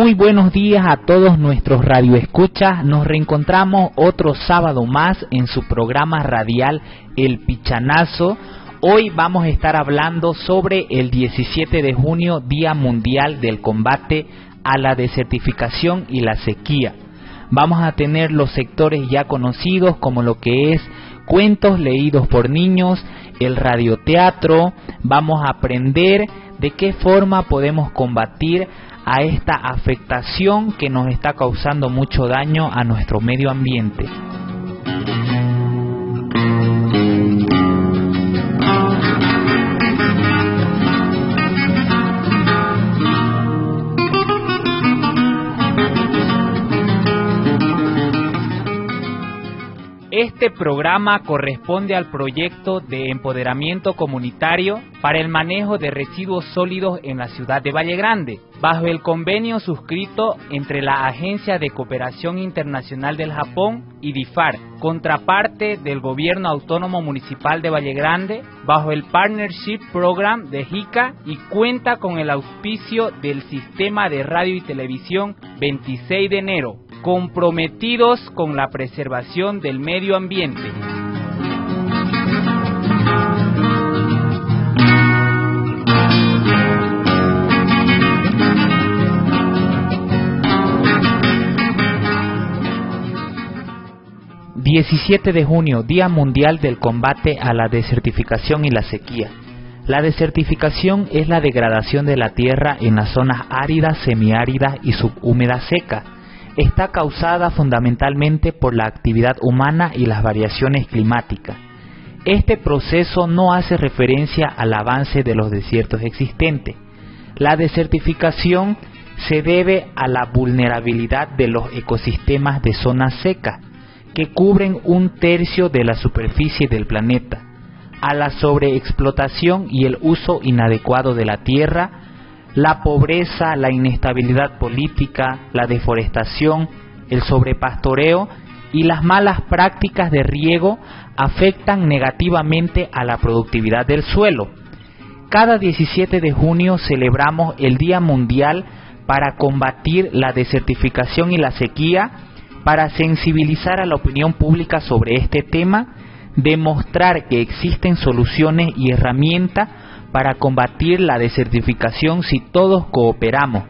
Muy buenos días a todos nuestros radioescuchas. Nos reencontramos otro sábado más en su programa radial El Pichanazo. Hoy vamos a estar hablando sobre el 17 de junio, Día Mundial del Combate a la Desertificación y la Sequía. Vamos a tener los sectores ya conocidos como lo que es cuentos leídos por niños, el radioteatro. Vamos a aprender de qué forma podemos combatir a esta afectación que nos está causando mucho daño a nuestro medio ambiente. Este programa corresponde al proyecto de empoderamiento comunitario para el manejo de residuos sólidos en la ciudad de Valle Grande, bajo el convenio suscrito entre la Agencia de Cooperación Internacional del Japón y DIFAR, contraparte del Gobierno Autónomo Municipal de Valle Grande, bajo el Partnership Program de JICA y cuenta con el auspicio del Sistema de Radio y Televisión 26 de enero. Comprometidos con la preservación del medio ambiente. ...17 de junio... Día Mundial del Combate a la Desertificación y la Sequía. La desertificación es la degradación de la tierra en las zonas áridas, semiáridas y subhúmedas secas. Está causada fundamentalmente por la actividad humana y las variaciones climáticas. Este proceso no hace referencia al avance de los desiertos existentes. La desertificación se debe a la vulnerabilidad de los ecosistemas de zonas secas, que cubren un tercio de la superficie del planeta, a la sobreexplotación y el uso inadecuado de la tierra, la pobreza, la inestabilidad política, la deforestación, el sobrepastoreo y las malas prácticas de riego afectan negativamente a la productividad del suelo. Cada 17 de junio celebramos el Día Mundial para combatir la desertificación y la sequía, para sensibilizar a la opinión pública sobre este tema, demostrar que existen soluciones y herramientas para combatir la desertificación si todos cooperamos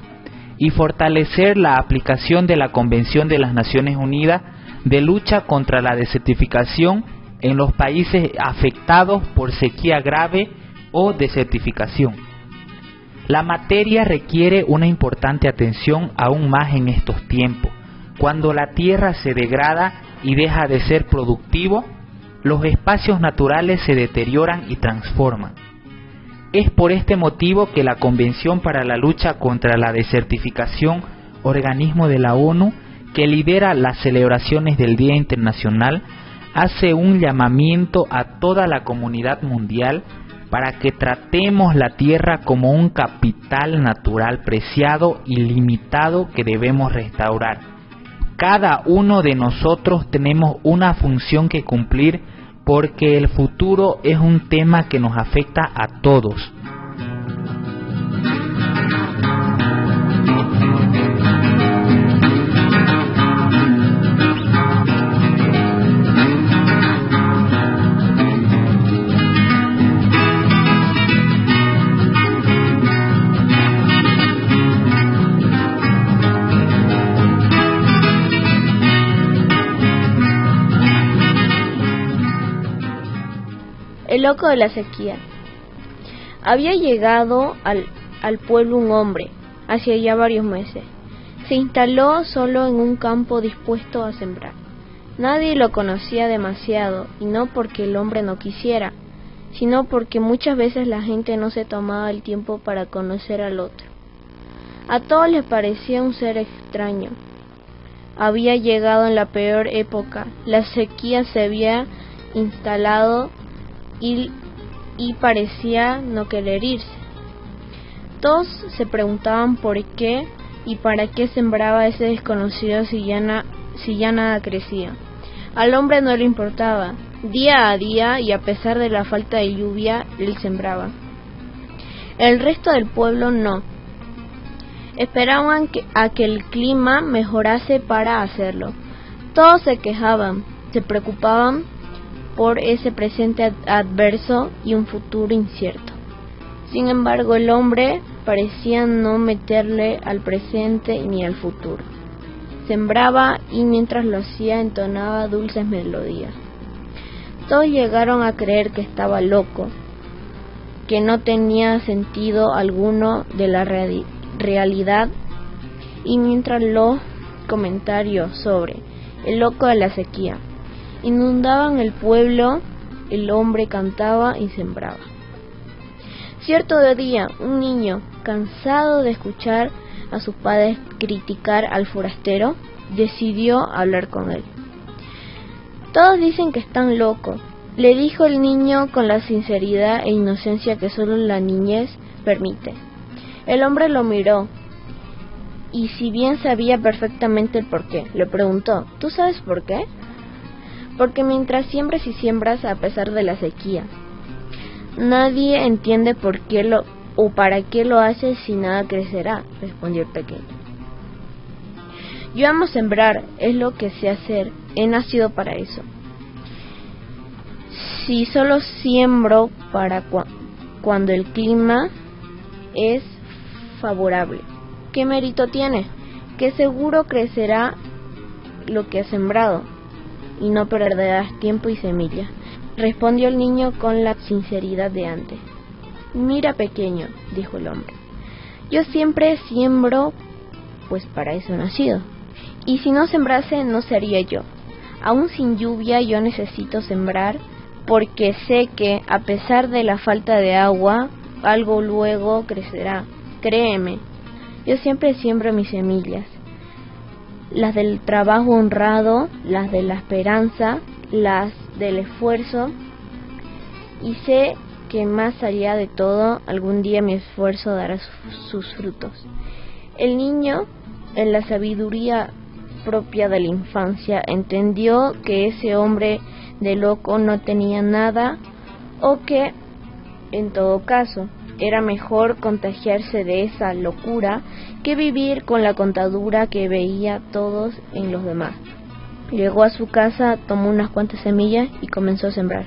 y fortalecer la aplicación de la Convención de las Naciones Unidas de lucha contra la desertificación en los países afectados por sequía grave o desertificación. La materia requiere una importante atención aún más en estos tiempos, cuando la tierra se degrada y deja de ser productivo, los espacios naturales se deterioran y transforman. Es por este motivo que la Convención para la Lucha contra la Desertificación, organismo de la ONU, que lidera las celebraciones del Día Internacional, hace un llamamiento a toda la comunidad mundial para que tratemos la tierra como un capital natural preciado y limitado que debemos restaurar. Cada uno de nosotros tenemos una función que cumplir, porque el futuro es un tema que nos afecta a todos. El loco de la sequía. Había llegado al pueblo un hombre, hacía ya varios meses. Se instaló solo en un campo dispuesto a sembrar. Nadie lo conocía demasiado, y no porque el hombre no quisiera, sino porque muchas veces la gente no se tomaba el tiempo para conocer al otro. A todos les parecía un ser extraño. Había llegado en la peor época, la sequía se había instalado y parecía no querer irse. Todos se preguntaban por qué y para qué sembraba ese desconocido si ya nada crecía. Al hombre no le importaba. Día a día, y a pesar de la falta de lluvia, él sembraba. El resto del pueblo no. Esperaban a que el clima mejorase para hacerlo. Todos se quejaban, se preocupaban por ese presente adverso y un futuro incierto. Sin embargo, el hombre parecía no meterle al presente ni al futuro. Sembraba y mientras lo hacía entonaba dulces melodías. Todos llegaron a creer que estaba loco, que no tenía sentido alguno de la realidad, y mientras los comentarios sobre el loco de la sequía inundaban el pueblo, el hombre cantaba y sembraba. Cierto día, un niño, cansado de escuchar a sus padres criticar al forastero, decidió hablar con él. Todos dicen que están locos, le dijo el niño con la sinceridad e inocencia que solo la niñez permite. El hombre lo miró y, si bien sabía perfectamente el porqué, le preguntó: ¿Tú sabes por qué? Porque mientras siembras y siembras a pesar de la sequía, nadie entiende por qué o para qué lo haces si nada crecerá, respondió el pequeño. Yo amo sembrar, es lo que sé hacer, he nacido para eso. Si solo siembro para cuando el clima es favorable, ¿qué mérito tiene? Que seguro crecerá lo que has sembrado y no perderás tiempo y semillas, respondió el niño con la sinceridad de antes. Mira, pequeño, dijo el hombre, yo siempre siembro, pues para eso he nacido. Y si no sembrase, no sería yo. Aún sin lluvia, yo necesito sembrar, porque sé que, a pesar de la falta de agua, algo luego crecerá. Créeme, yo siempre siembro mis semillas, las del trabajo honrado, las de la esperanza, las del esfuerzo, y sé que más allá de todo, algún día mi esfuerzo dará sus frutos. El niño, en la sabiduría propia de la infancia, entendió que ese hombre de loco no tenía nada, o que, en todo caso, era mejor contagiarse de esa locura que vivir con la contadura que veía todos en los demás. Llegó a su casa, tomó unas cuantas semillas y comenzó a sembrar.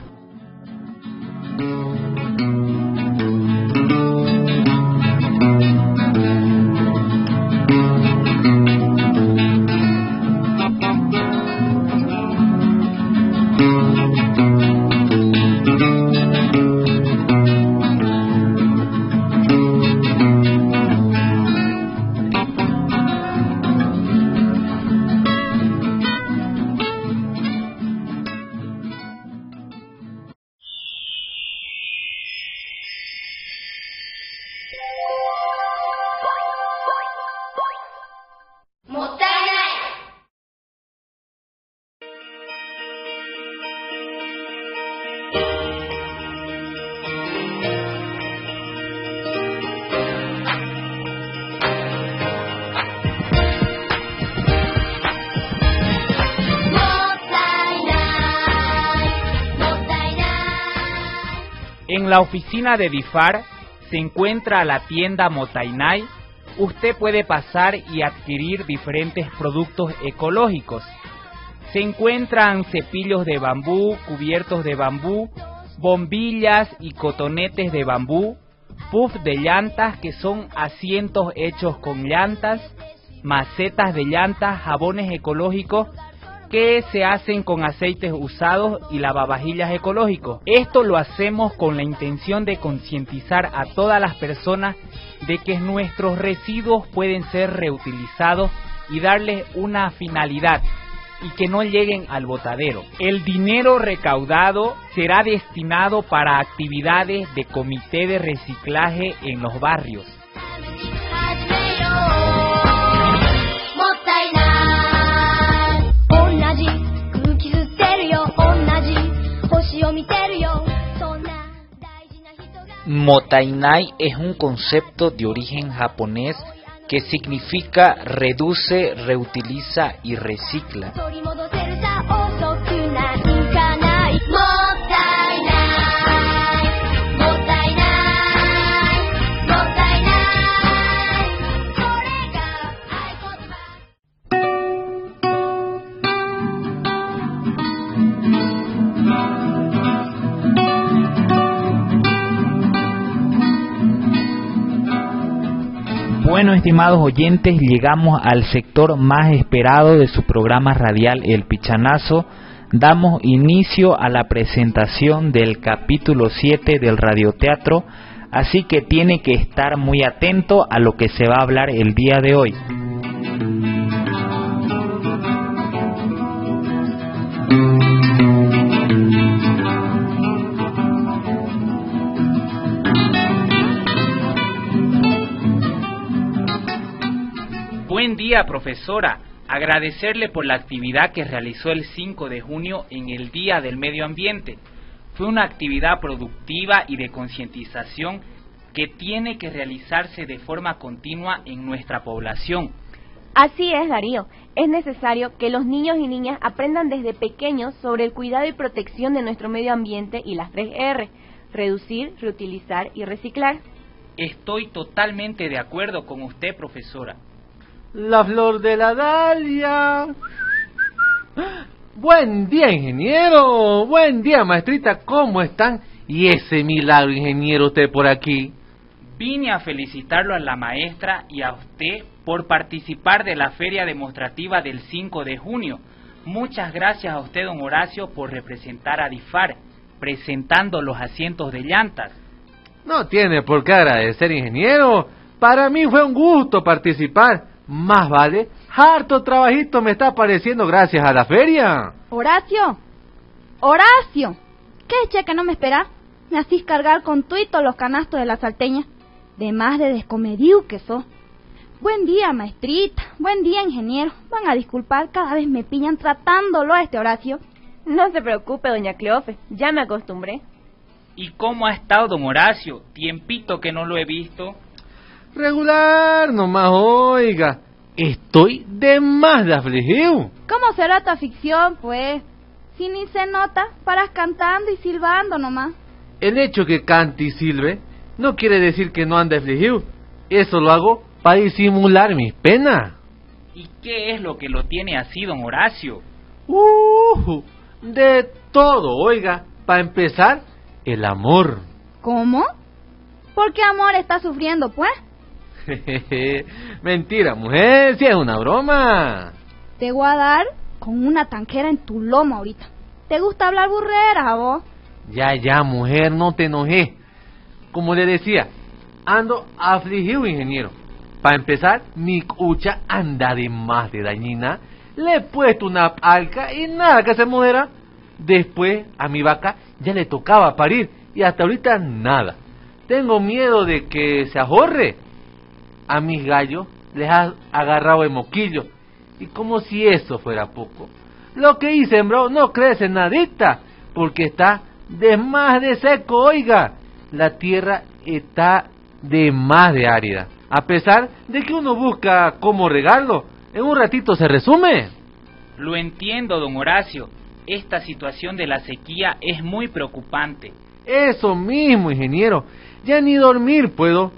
En la oficina de DIFAR se encuentra la tienda Mottainai. Usted puede pasar y adquirir diferentes productos ecológicos. Se encuentran cepillos de bambú, cubiertos de bambú, bombillas y cotonetes de bambú, puff de llantas, que son asientos hechos con llantas, macetas de llantas, jabones ecológicos que se hacen con aceites usados y lavavajillas ecológicos. Esto lo hacemos con la intención de concientizar a todas las personas de que nuestros residuos pueden ser reutilizados y darles una finalidad y que no lleguen al botadero. El dinero recaudado será destinado para actividades de comité de reciclaje en los barrios. Mottainai es un concepto de origen japonés que significa reduce, reutiliza y recicla. Bueno, estimados oyentes, llegamos al sector más esperado de su programa radial El Pichanazo. Damos inicio a la presentación del capítulo 7 del radioteatro, así que tiene que estar muy atento a lo que se va a hablar el día de hoy. Buen día, profesora. Agradecerle por la actividad que realizó el 5 de junio en el Día del Medio Ambiente. Fue una actividad productiva y de concientización que tiene que realizarse de forma continua en nuestra población. Así es, Darío. Es necesario que los niños y niñas aprendan desde pequeños sobre el cuidado y protección de nuestro medio ambiente y las 3 R, reducir, reutilizar y reciclar. Estoy totalmente de acuerdo con usted, profesora. La flor de la dalia. Buen día, ingeniero. Buen día, maestrita. ¿Cómo están? Y ese milagro, ingeniero, usted por aquí. Vine a felicitarlo a la maestra y a usted por participar de la feria demostrativa del 5 de junio. Muchas gracias a usted, don Horacio, por representar a DIFAR, presentando los asientos de llantas. No tiene por qué agradecer, ingeniero. Para mí fue un gusto participar. Más vale, harto trabajito me está apareciendo gracias a la feria. Horacio, Horacio, ¿qué eché que no me esperás? Me hacís cargar con tuito los canastos de la salteña, de más de descomediu que sos. Buen día, maestrita, buen día, ingeniero. Van a disculpar, cada vez me pillan tratándolo a este Horacio. No se preocupe, doña Cleofe, ya me acostumbré. ¿Y cómo ha estado don Horacio? Tiempito que no lo he visto. Regular nomás, oiga. Estoy de más de afligido. ¿Cómo será tu afición, pues? Si ni se nota, paras cantando y silbando nomás. El hecho que cante y silbe no quiere decir que no ande afligido. Eso lo hago para disimular mis penas. ¿Y qué es lo que lo tiene así, don Horacio? De todo, oiga. Para empezar, el amor. ¿Cómo? ¿Por qué amor está sufriendo, pues? Mentira, mujer, si es una broma. Te voy a dar con una tanquera en tu loma ahorita. ¿Te gusta hablar burreras a vos? Ya, mujer, no te enojes. Como le decía, ando afligido, ingeniero. Para empezar, mi cucha anda de más de dañina. Le he puesto una palca y nada que se modera. Después, a mi vaca ya le tocaba parir y hasta ahorita nada. Tengo miedo de que se ahorre. A mis gallos les ha agarrado el moquillo. Y como si eso fuera poco, lo que hice, bro, no crece nadita, porque está de más de seco, oiga. La tierra está de más de árida. A pesar de que uno busca cómo regarlo, en un ratito se resume. Lo entiendo, don Horacio. Esta situación de la sequía es muy preocupante. Eso mismo, ingeniero. Ya ni dormir puedo.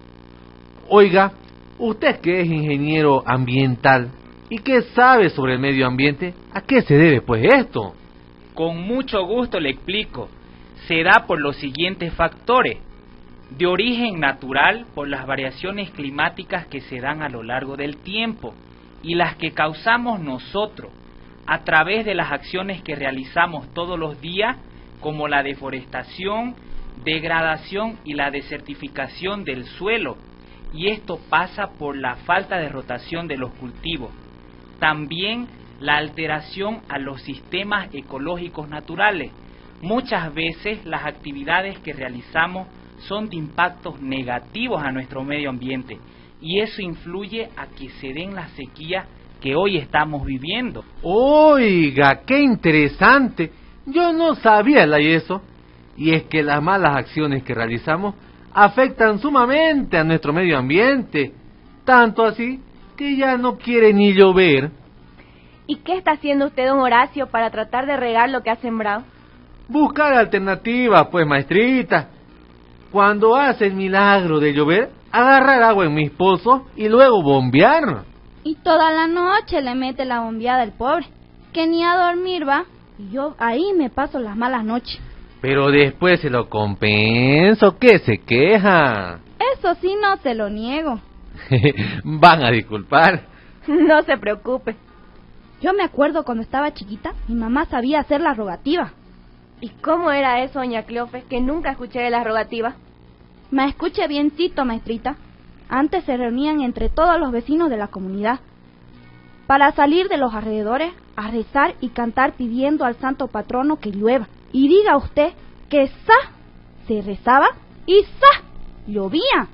Oiga, usted que es ingeniero ambiental y que sabe sobre el medio ambiente, ¿a qué se debe pues esto? Con mucho gusto le explico. Se da por los siguientes factores. De origen natural, por las variaciones climáticas que se dan a lo largo del tiempo y las que causamos nosotros a través de las acciones que realizamos todos los días, como la deforestación, degradación y la desertificación del suelo. Y esto pasa por la falta de rotación de los cultivos. También la alteración a los sistemas ecológicos naturales. Muchas veces las actividades que realizamos son de impactos negativos a nuestro medio ambiente y eso influye a que se den las sequías que hoy estamos viviendo. Oiga, qué interesante. Yo no sabía eso. Y es que las malas acciones que realizamos afectan sumamente a nuestro medio ambiente, tanto así que ya no quiere ni llover. ¿Y qué está haciendo usted, don Horacio, para tratar de regar lo que ha sembrado? Buscar alternativas, pues, maestrita. Cuando hace el milagro de llover, agarrar agua en mis pozos y luego bombear. Y toda la noche le mete la bombeada al pobre, que ni a dormir va, y yo ahí me paso las malas noches. Pero después se lo compenso, que se queja. Eso sí, no se lo niego. Van a disculpar. No se preocupe. Yo me acuerdo cuando estaba chiquita, mi mamá sabía hacer la rogativa. ¿Y cómo era eso, doña Cleofe, que nunca escuché de la rogativa? Me escuche biencito, maestrita. Antes se reunían entre todos los vecinos de la comunidad para salir de los alrededores a rezar y cantar pidiendo al santo patrono que llueva. Y diga usted que sa se rezaba y sa llovía.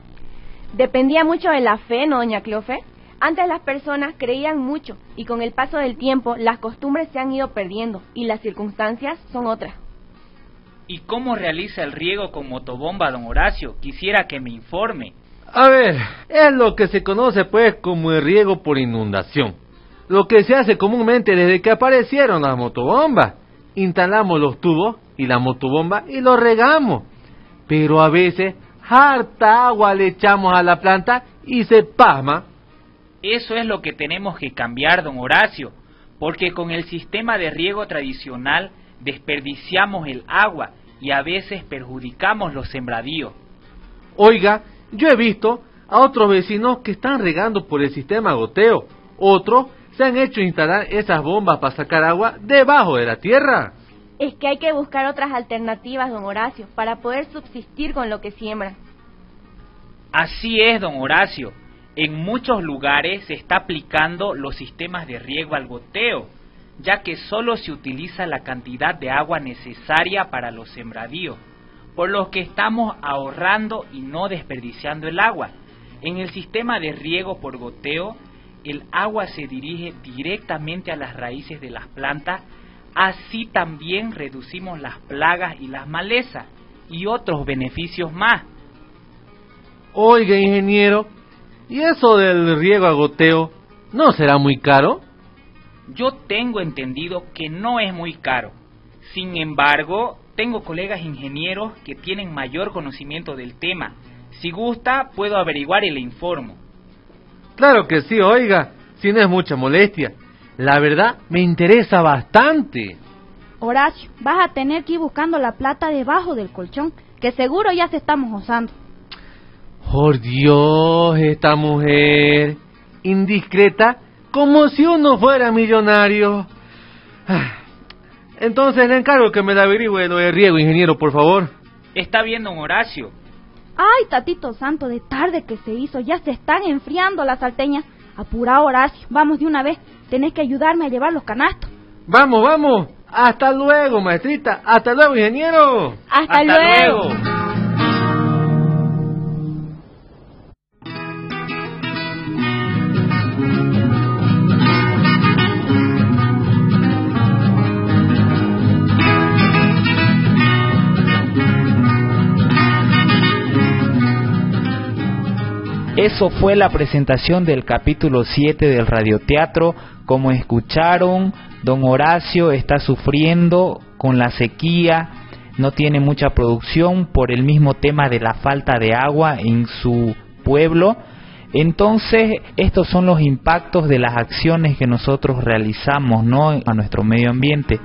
Dependía mucho de la fe, ¿no, doña Cleofe? Antes las personas creían mucho y con el paso del tiempo las costumbres se han ido perdiendo y las circunstancias son otras. ¿Y cómo realiza el riego con motobomba, don Horacio? Quisiera que me informe. A ver, es lo que se conoce pues como el riego por inundación. Lo que se hace comúnmente desde que aparecieron las motobombas. Instalamos los tubos y la motobomba y los regamos. Pero a veces harta agua le echamos a la planta y se pasma. Eso es lo que tenemos que cambiar, don Horacio, porque con el sistema de riego tradicional desperdiciamos el agua y a veces perjudicamos los sembradíos. Oiga, yo he visto a otros vecinos que están regando por el sistema goteo. Otros se han hecho instalar esas bombas para sacar agua debajo de la tierra. Es que hay que buscar otras alternativas, don Horacio, para poder subsistir con lo que siembra. Así es, don Horacio. En muchos lugares se está aplicando los sistemas de riego al goteo, ya que solo se utiliza la cantidad de agua necesaria para los sembradíos, por lo que estamos ahorrando y no desperdiciando el agua. En el sistema de riego por goteo, el agua se dirige directamente a las raíces de las plantas, así también reducimos las plagas y las malezas, y otros beneficios más. Oiga, ingeniero, ¿y eso del riego a goteo no será muy caro? Yo tengo entendido que no es muy caro. Sin embargo, tengo colegas ingenieros que tienen mayor conocimiento del tema. Si gusta, puedo averiguar y le informo. Claro que sí, oiga, si no es mucha molestia. La verdad, me interesa bastante. Horacio, vas a tener que ir buscando la plata debajo del colchón, que seguro ya se está mojando. Por Dios, esta mujer, indiscreta, como si uno fuera millonario. Entonces le encargo que me la averigüe lo de riego, ingeniero, por favor. Está bien, don Horacio. Ay, tatito santo, de tarde que se hizo, ya se están enfriando las salteñas. Apurá, Horacio, vamos de una vez, tenés que ayudarme a llevar los canastos. Vamos, vamos, hasta luego, maestrita, hasta luego, ingeniero. Hasta luego. Eso fue la presentación del capítulo 7 del radioteatro. Como escucharon, don Horacio está sufriendo con la sequía, no tiene mucha producción por el mismo tema de la falta de agua en su pueblo. Entonces, estos son los impactos de las acciones que nosotros realizamos, ¿no?, a nuestro medio ambiente.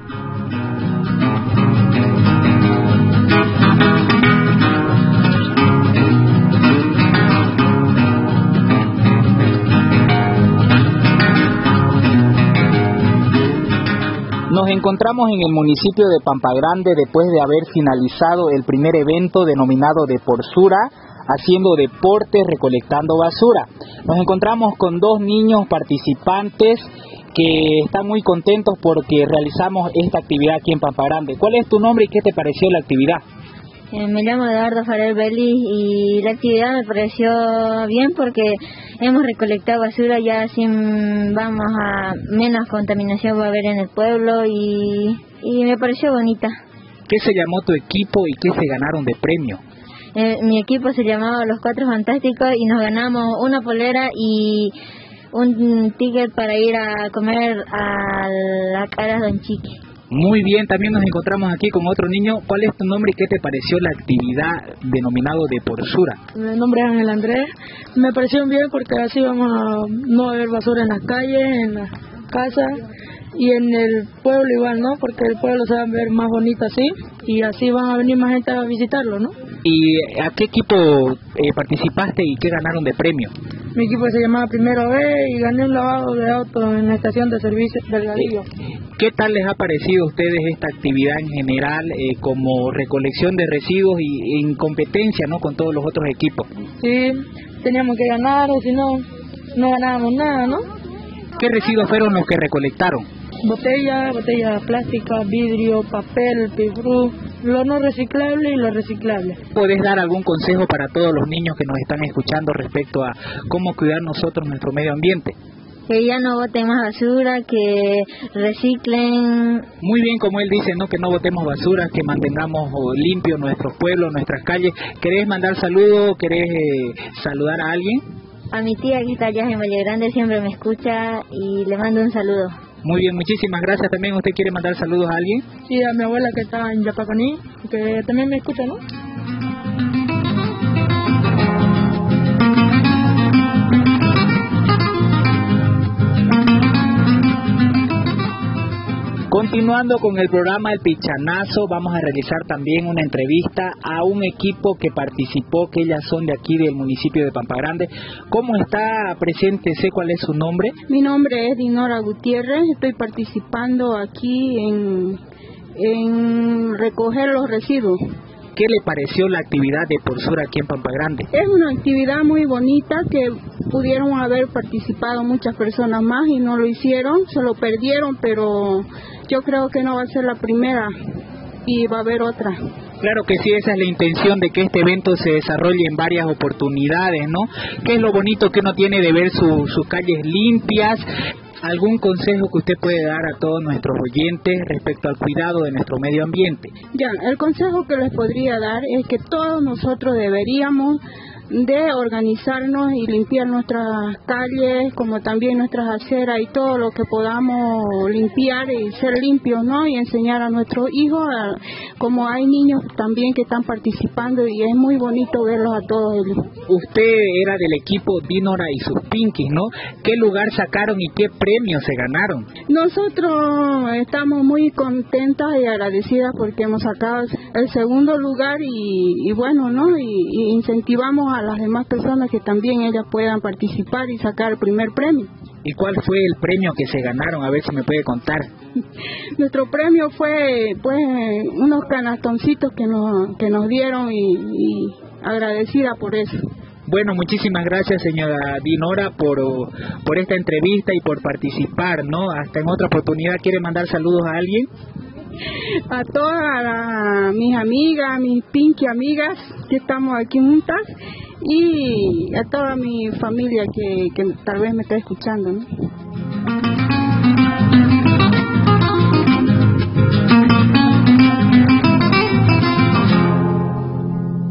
Nos encontramos en el municipio de Pampa Grande después de haber finalizado el primer evento denominado Deporsura, haciendo deporte, recolectando basura. Nos encontramos con dos niños participantes que están muy contentos porque realizamos esta actividad aquí en Pampa Grande. ¿Cuál es tu nombre y qué te pareció la actividad? Me llamo Eduardo Farel Béliz y la actividad me pareció bien porque hemos recolectado basura, ya así vamos a menos contaminación va a haber en el pueblo y me pareció bonita. ¿Qué se llamó tu equipo y qué se ganaron de premio? Mi equipo se llamaba Los Cuatro Fantásticos y nos ganamos una polera y un ticket para ir a comer a la Cara Don Chiqui. Muy bien, también nos encontramos aquí con otro niño. ¿Cuál es tu nombre y qué te pareció la actividad denominada Deporsura? Mi nombre es Ángel Andrés. Me pareció bien porque así vamos a no haber basura en las calles, en las casas y en el pueblo igual, ¿no? Porque el pueblo se va a ver más bonito así y así van a venir más gente a visitarlo, ¿no? ¿Y a qué equipo participaste y qué ganaron de premio? Mi equipo se llamaba Primera B y gané un lavado de auto en la estación de servicio Delgadillo. ¿Qué tal les ha parecido a ustedes esta actividad en general como recolección de residuos y en competencia, ¿no?, con todos los otros equipos? Sí, teníamos que ganar o si no, no ganábamos nada, ¿no? ¿Qué residuos fueron los que recolectaron? Botellas plásticas, vidrio, papel, pifru, lo no reciclable y lo reciclable. ¿Puedes dar algún consejo para todos los niños que nos están escuchando respecto a cómo cuidar nosotros nuestro medio ambiente? Que ya no boten más basura, que reciclen. Muy bien, como él dice, ¿no?, que no botemos basura, que mantengamos limpios nuestros pueblos, nuestras calles. ¿Querés mandar saludos? ¿Querés saludar a alguien? A mi tía que está allá en Valle Grande, siempre me escucha y le mando un saludo. Muy bien, muchísimas gracias. También usted quiere mandar saludos a alguien. Sí, a mi abuela que está en Yapacaní, que también me escucha, ¿no? Continuando con el programa El Pichanazo, vamos a realizar también una entrevista a un equipo que participó, que ellas son de aquí del municipio de Pampa Grande. ¿Cómo está? Preséntese, ¿cuál es su nombre? Mi nombre es Dinora Gutiérrez, estoy participando aquí en recoger los residuos. ¿Qué le pareció la actividad de Porsura aquí en Pampa Grande? Es una actividad muy bonita que pudieron haber participado muchas personas más y no lo hicieron, se lo perdieron, pero yo creo que no va a ser la primera y va a haber otra. Claro que sí, esa es la intención de que este evento se desarrolle en varias oportunidades, ¿no? ¿Qué es lo bonito que uno tiene de ver sus calles limpias? ¿Algún consejo que usted puede dar a todos nuestros oyentes respecto al cuidado de nuestro medio ambiente? Ya, el consejo que les podría dar es que todos nosotros deberíamos de organizarnos y limpiar nuestras calles, como también nuestras aceras y todo lo que podamos limpiar y ser limpios, ¿no? Y enseñar a nuestros hijos, como hay niños también que están participando y es muy bonito verlos a todos ellos. Usted era del equipo Dinora y sus Pinkies, ¿no? ¿Qué lugar sacaron y qué premios se ganaron? Nosotros estamos muy contentas y agradecidas porque hemos sacado el segundo lugar y bueno, ¿no? Y incentivamos a las demás personas que también ellas puedan participar y sacar el primer premio. ¿Y cuál fue el premio que se ganaron? A ver si me puede contar. Nuestro premio fue pues unos canastoncitos que nos dieron y agradecida por eso. Bueno, muchísimas gracias, señora Dinora, por esta entrevista y por participar, ¿no? Hasta en otra oportunidad. ¿Quiere mandar saludos a alguien? A todas mis amigas, mis pinky amigas que estamos aquí juntas y a toda mi familia que tal vez me está escuchando, ¿no?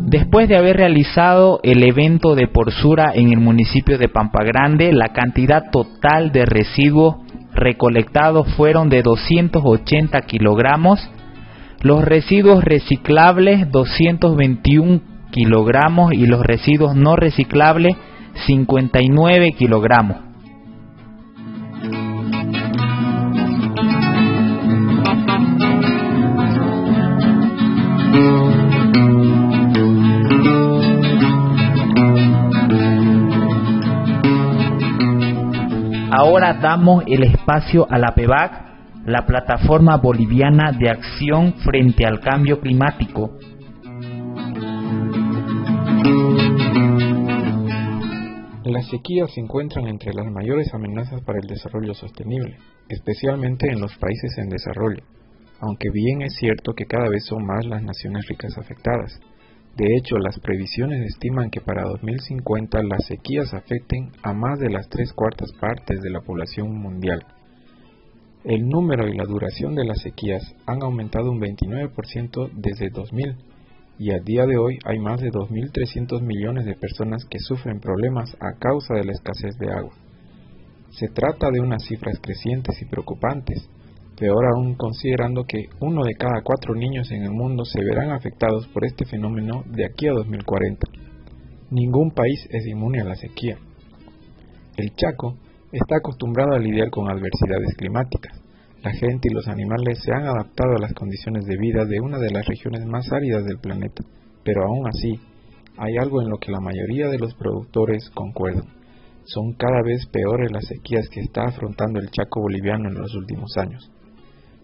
Después de haber realizado el evento de Porsura en el municipio de Pampa Grande, la cantidad total de residuos recolectados fueron de 280 kilogramos, los residuos reciclables 221 kilogramos y los residuos no reciclables 59 kilogramos. Ahora damos el espacio a la PBACC, la Plataforma Boliviana de Acción Frente al Cambio Climático. Las sequías se encuentran entre las mayores amenazas para el desarrollo sostenible, especialmente en los países en desarrollo, aunque bien es cierto que cada vez son más las naciones ricas afectadas. De hecho, las previsiones estiman que para 2050 las sequías afecten a más de las 3/4 partes de la población mundial. El número y la duración de las sequías han aumentado un 29% desde 2000 y a día de hoy hay más de 2.300 millones de personas que sufren problemas a causa de la escasez de agua. Se trata de unas cifras crecientes y preocupantes, peor aún considerando que 1 de cada 4 niños en el mundo se verán afectados por este fenómeno de aquí a 2040. Ningún país es inmune a la sequía. El Chaco está acostumbrado a lidiar con adversidades climáticas. La gente y los animales se han adaptado a las condiciones de vida de una de las regiones más áridas del planeta, pero aún así hay algo en lo que la mayoría de los productores concuerdan. son cada vez peores las sequías que está afrontando el Chaco boliviano en los últimos años.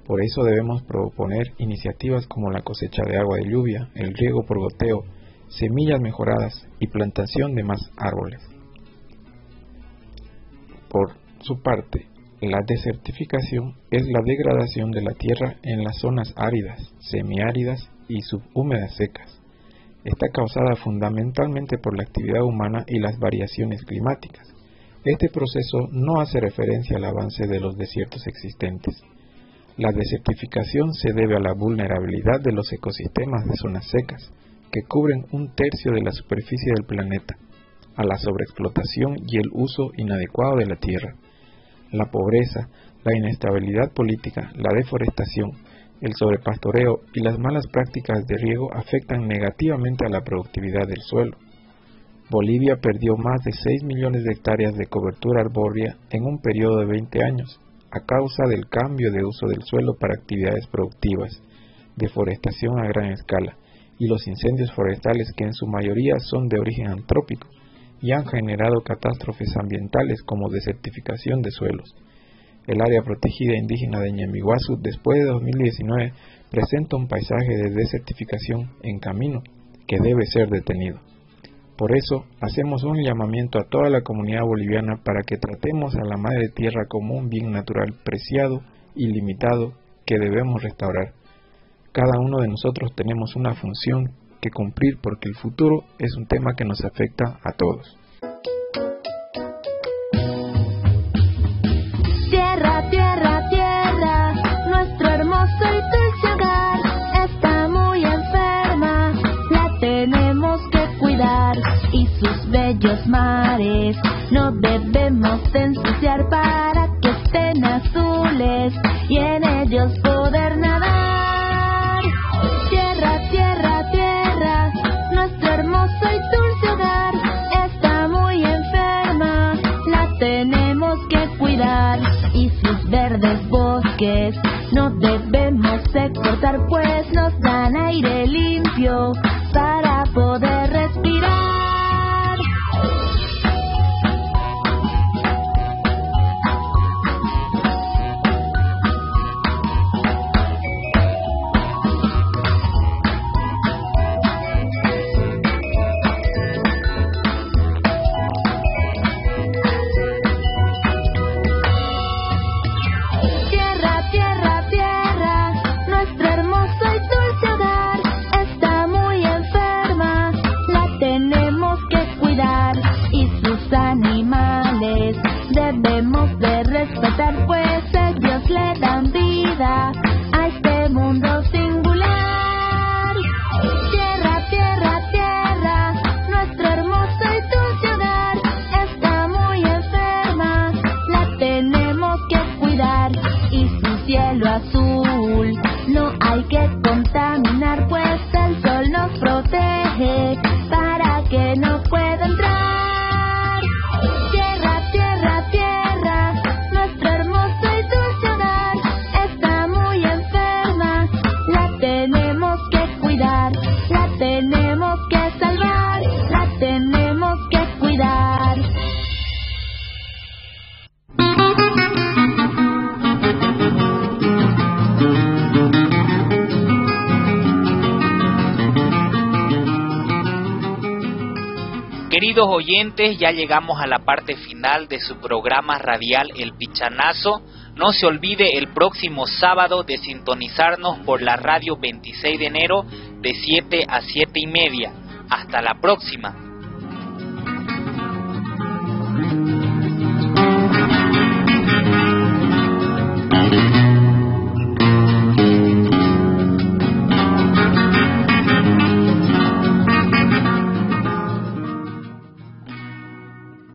Por eso debemos proponer iniciativas como la cosecha de agua de lluvia, el riego por goteo, semillas mejoradas y plantación de más árboles. Por su parte, la desertificación es la degradación de la tierra en las zonas áridas, semiáridas y subhúmedas secas. Está causada fundamentalmente por la actividad humana y las variaciones climáticas. Este proceso no hace referencia al avance de los desiertos existentes. La desertificación se debe a la vulnerabilidad de los ecosistemas de zonas secas, que cubren un tercio de la superficie del planeta, a la sobreexplotación y el uso inadecuado de la tierra. La pobreza, la inestabilidad política, la deforestación, el sobrepastoreo y las malas prácticas de riego afectan negativamente a la productividad del suelo. Bolivia perdió más de 6 millones de hectáreas de cobertura arbórea en un periodo de 20 años, a causa del cambio de uso del suelo para actividades productivas, deforestación a gran escala, y los incendios forestales que en su mayoría son de origen antrópico y han generado catástrofes ambientales como desertificación de suelos. El área protegida indígena de Ñemihuazu después de 2019 presenta un paisaje de desertificación en camino que debe ser detenido. Por eso, hacemos un llamamiento a toda la comunidad boliviana para que tratemos a la madre tierra como un bien natural preciado y limitado que debemos restaurar. Cada uno de nosotros tenemos una función que cumplir porque el futuro es un tema que nos afecta a todos. Tierra, tierra, tierra, nuestro hermoso y dulce hogar está muy enferma, la tenemos que cuidar y sus bellos mares no debemos ensuciar para que estén azules y en ellos poder nadar. Tierra, tierra, tierra, nuestro hermoso y dulce hogar está muy enferma, la tenemos que cuidar y sus verdes bosques no debemos exportar, pues nos dan aire limpio para poder respirar. Queridos oyentes, ya llegamos a la parte final de su programa radial El Pichanazo. No se olvide el próximo sábado de sintonizarnos por la radio 26 de enero de 7 a 7 y media. Hasta la próxima.